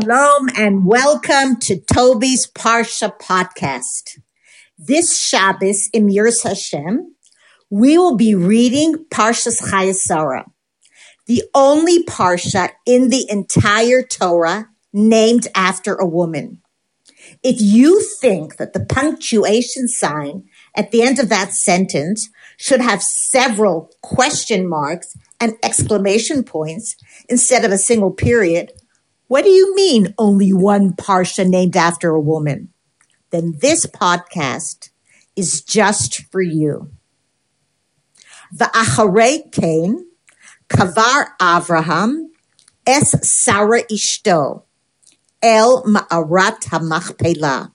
Shalom and welcome to Toby's Parsha podcast. This Shabbos, in Yirtzeh Hashem, we will be reading Parshas Chaya Sara, the only Parsha in the entire Torah named after a woman. If you think that the punctuation sign at the end of that sentence should have several question marks and exclamation points instead of a single period, what do you mean only one Parsha named after a woman? Then this podcast is just for you. V'acharei Cain, kavar Avraham, es Sarah ishto, el Me'arat HaMachpelah.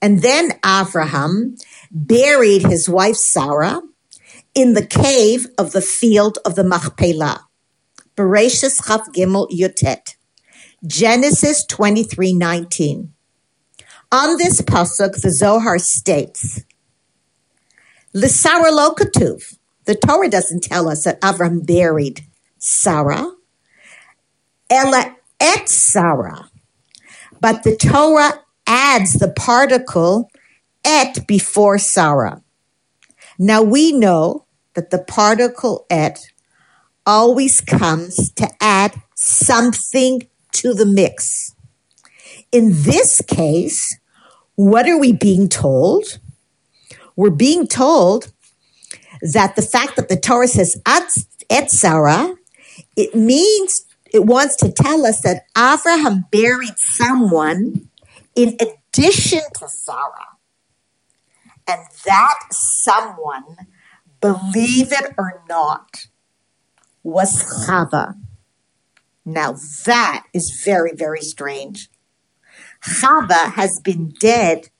And then Avraham buried his wife Sarah in the cave of the field of the Machpelah. Bereshis chaf gimel yotet. Genesis 23:19. On this Pasuk, the Zohar states, L'Sarah lo katuv. The Torah doesn't tell us that Avraham buried Sarah, Ela et Sarah. But the Torah adds the particle et before Sarah. Now we know that the particle et always comes to add something to the mix. In this case, what are we being told? We're being told that the fact that the Torah says et Sarah, it means it wants to tell us that Avraham buried someone in addition to Sarah. And that someone, believe it or not, was Chava. Now that is very, very strange. Chava has been dead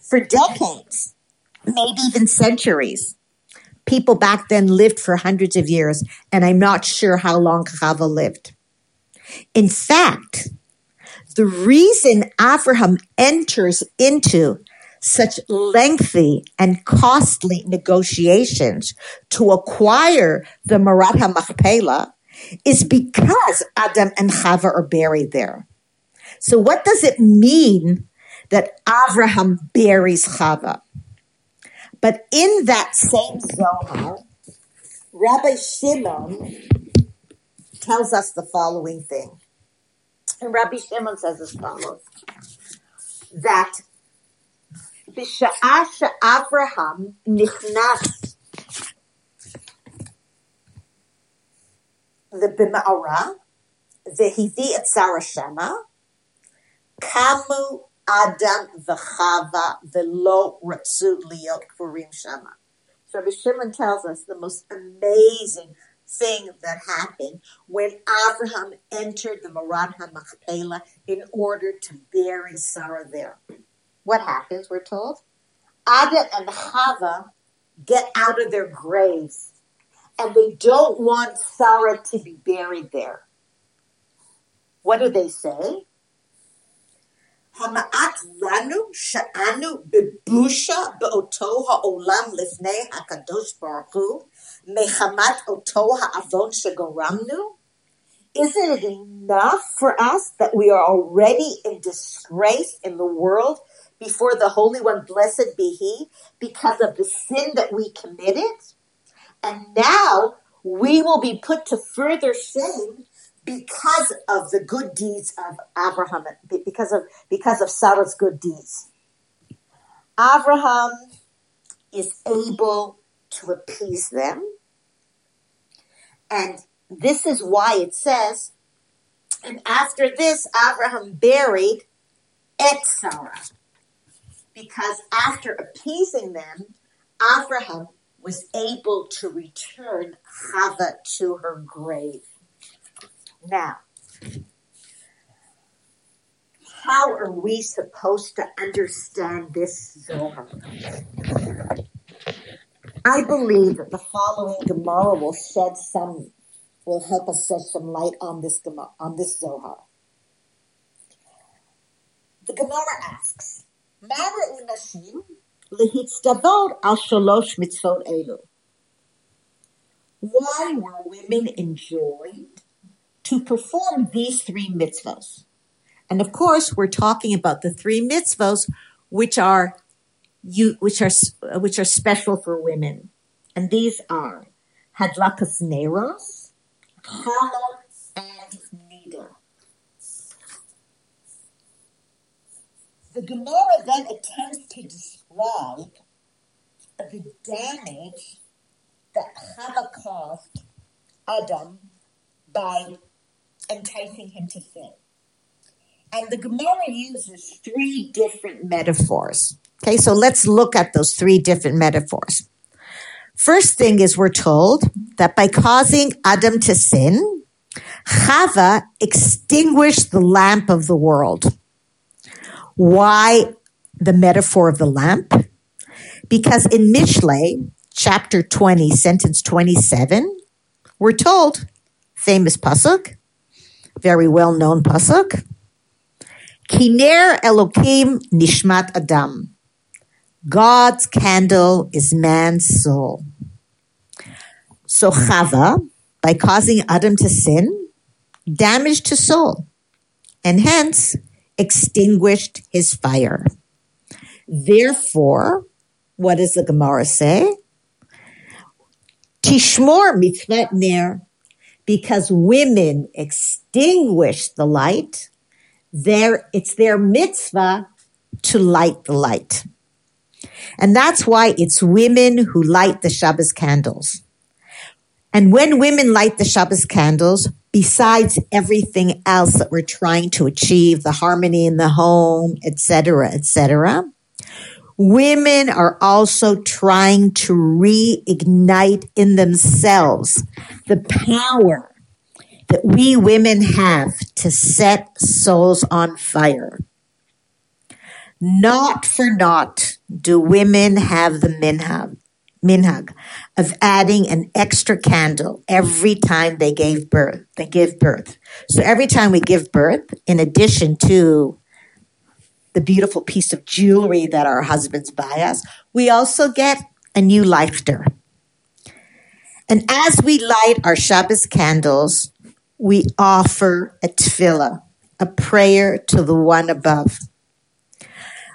for decades, maybe even centuries. People back then lived for hundreds of years, and I'm not sure how long Chava lived. In fact, the reason Avraham enters into such lengthy and costly negotiations to acquire the Me'arat HaMachpelah is because Adam and Chava are buried there. So what does it mean that Avraham buries Chava? But in that same Zohar, Rabbi Shimon tells us the following thing. And Rabbi Shimon says as follows, that B'sha'ah she'Avraham nichnas the b'ma'ara, v'hivi et Sarah shama, kamu Adam v'chava v'lo ratzu liot kvurim shama. So Rabbi Shimon tells us the most amazing thing that happened when Avraham entered the Me'arat HaMachpelah in order to bury Sarah there. What happens, we're told? Adam and Chava get out of their graves, and they don't want Sarah to be buried there. What do they say? Hama'at lanu sha'anu bibusha be'oto ha'olam lifnei HaKadosh Baruch Hu mechamat oto ha'avon shegoramnu. Isn't it enough for us that we are already in disgrace in the world before the Holy One, blessed be He, because of the sin that we committed? And now we will be put to further shame because of the good deeds of Avraham, because of Sarah's good deeds. Avraham is able to appease them. And this is why it says, and after this, Avraham buried et Sarah. Because after appeasing them, Avraham was able to return Chava to her grave. Now, how are we supposed to understand this Zohar? I believe that the following Gemara will help us shed some light on this Gemara, on this Zohar. The Gemara asks, "Mar'u nashim lehitztavod al shalosh mitzvot elu." Why were women enjoined to perform these three mitzvahs? And of course, we're talking about the three mitzvos, which are special for women. And these are Hadlakas neiros, Chala, and nida. The Gemara then attempts to describe the damage that Chava caused Adam by enticing him to sin. And the Gemara uses three different metaphors. Okay, so let's look at those three different metaphors. First thing is we're told that by causing Adam to sin, Chava extinguished the lamp of the world. Why the metaphor of the lamp? Because in Mishlei, chapter 20, sentence 27, we're told, famous Pasuk, very well-known Pasuk, Kiner Elokim Nishmat Adam. God's candle is man's soul. So Chava, by causing Adam to sin, damaged his soul and hence extinguished his fire. Therefore, what does the Gemara say? Tishmor mitzvat ner, because women extinguish the light, it's their mitzvah to light the light. And that's why it's women who light the Shabbos candles. And when women light the Shabbos candles, besides everything else that we're trying to achieve, the harmony in the home, etc., women are also trying to reignite in themselves the power that we women have to set souls on fire. Not for naught do women have the minhag of adding an extra candle every time they give birth. So every time we give birth, in addition to the beautiful piece of jewelry that our husbands buy us, we also get a new lighter. And as we light our Shabbos candles, we offer a tefillah, a prayer to the one above.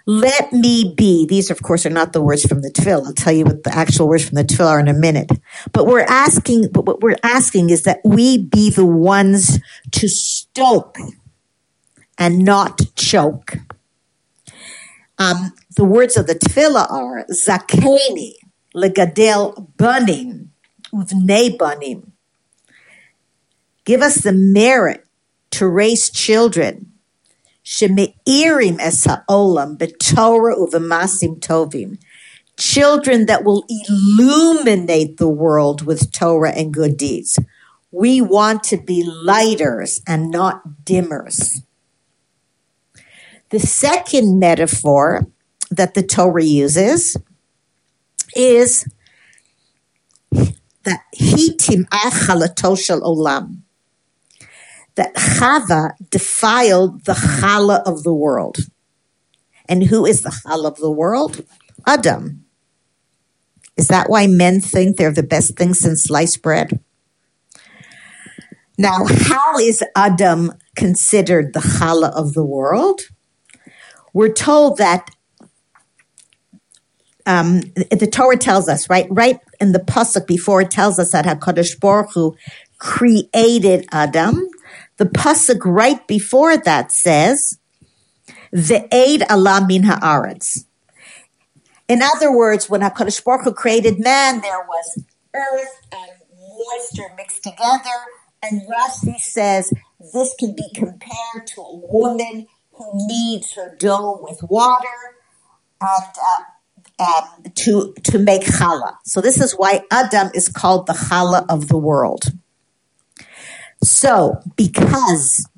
Let me be. These, of course, are not the words from the tefillah. I'll tell you what the actual words from the tefillah are in a minute. But what we're asking is that we be the ones to stoke and not choke. The words of the tefillah are Zakeni le gadel banim uvene banim. Give us the merit to raise children. Shemeirim es haolam b'torah uv'masim tovim. Children that will illuminate the world with Torah and good deeds. We want to be lighters and not dimmers. The second metaphor that the Torah uses is that he tim'ah chalato shel olam. That Chava defiled the chala of the world. And who is the chala of the world? Adam. Is that why men think they're the best thing since sliced bread? Now, how is Adam considered the chala of the world? We're told that the Torah tells us, right in the Pasuk before, it tells us that HaKadosh Baruch Hu created Adam. The Pasuk right before that says, V'ed ala min ha'aretz. In other words, when HaKadosh Baruch Hu created man, there was earth and moisture mixed together. And Rashi says this can be compared to a woman who kneads her dough with water and to make challah. So this is why Adam is called the challah of the world. So, because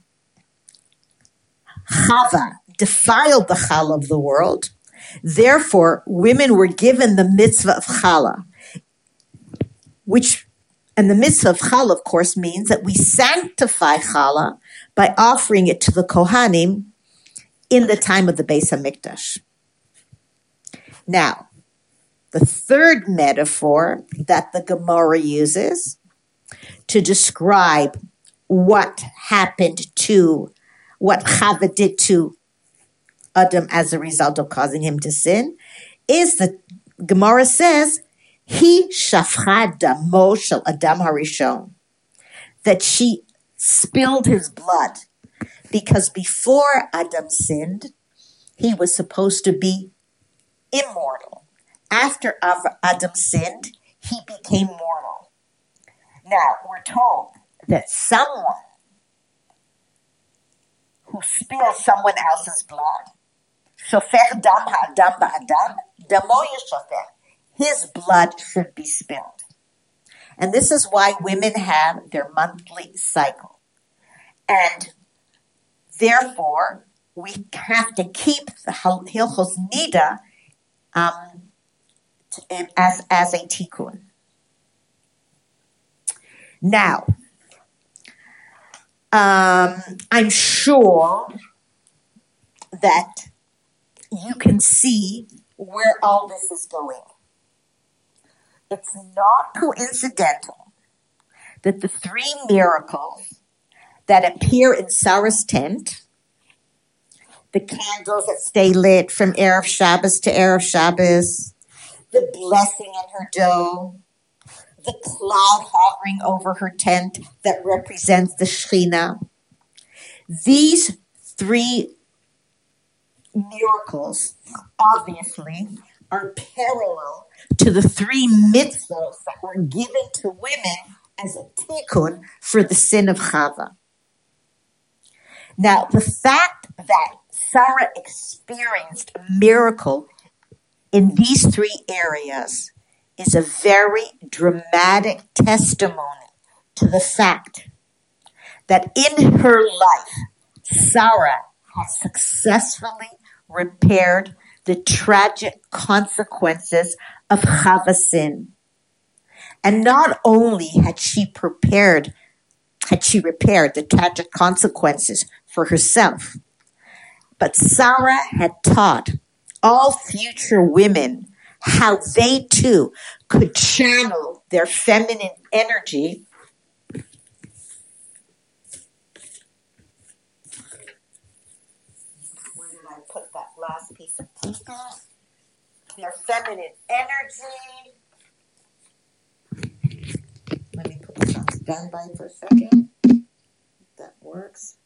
Chava defiled the challah of the world, therefore women were given the mitzvah of challah, and the mitzvah of challah, of course, means that we sanctify challah by offering it to the Kohanim in the time of the Beis HaMikdash. Now, the third metaphor that the Gemara uses to describe what happened to what Chava did to Adam as a result of causing him to sin, is that Gemara says, he shafcha damo shel Adam harishon, that she spilled his blood, because before Adam sinned, he was supposed to be immortal. After Adam sinned, he became mortal. Now, we're told that someone who spills someone else's blood, shofer dam ha'adam ba'adam, damo yeshofer, his blood should be spilled. And this is why women have their monthly cycle. And therefore, we have to keep the hilchos nida as a tikkun. Now, I'm sure that you can see where all this is going. It's not coincidental that the three miracles that appear in Sarah's tent, the candles that stay lit from Erev Shabbos to Erev Shabbos, the blessing in her dough, the cloud hovering over her tent that represents the Shechina. These three miracles, obviously, are parallel to the three mitzvahs that were given to women as a tikkun for the sin of Chava. Now, the fact that Sarah experienced a miracle in these three areas is a very dramatic testimony to the fact that in her life, Sarah has successfully repaired the tragic consequences of Chava's sin. And not only had she repaired the tragic consequences for herself, but Sarah had taught all future women how they too could channel their feminine energy Let me put this on standby for a second. That works.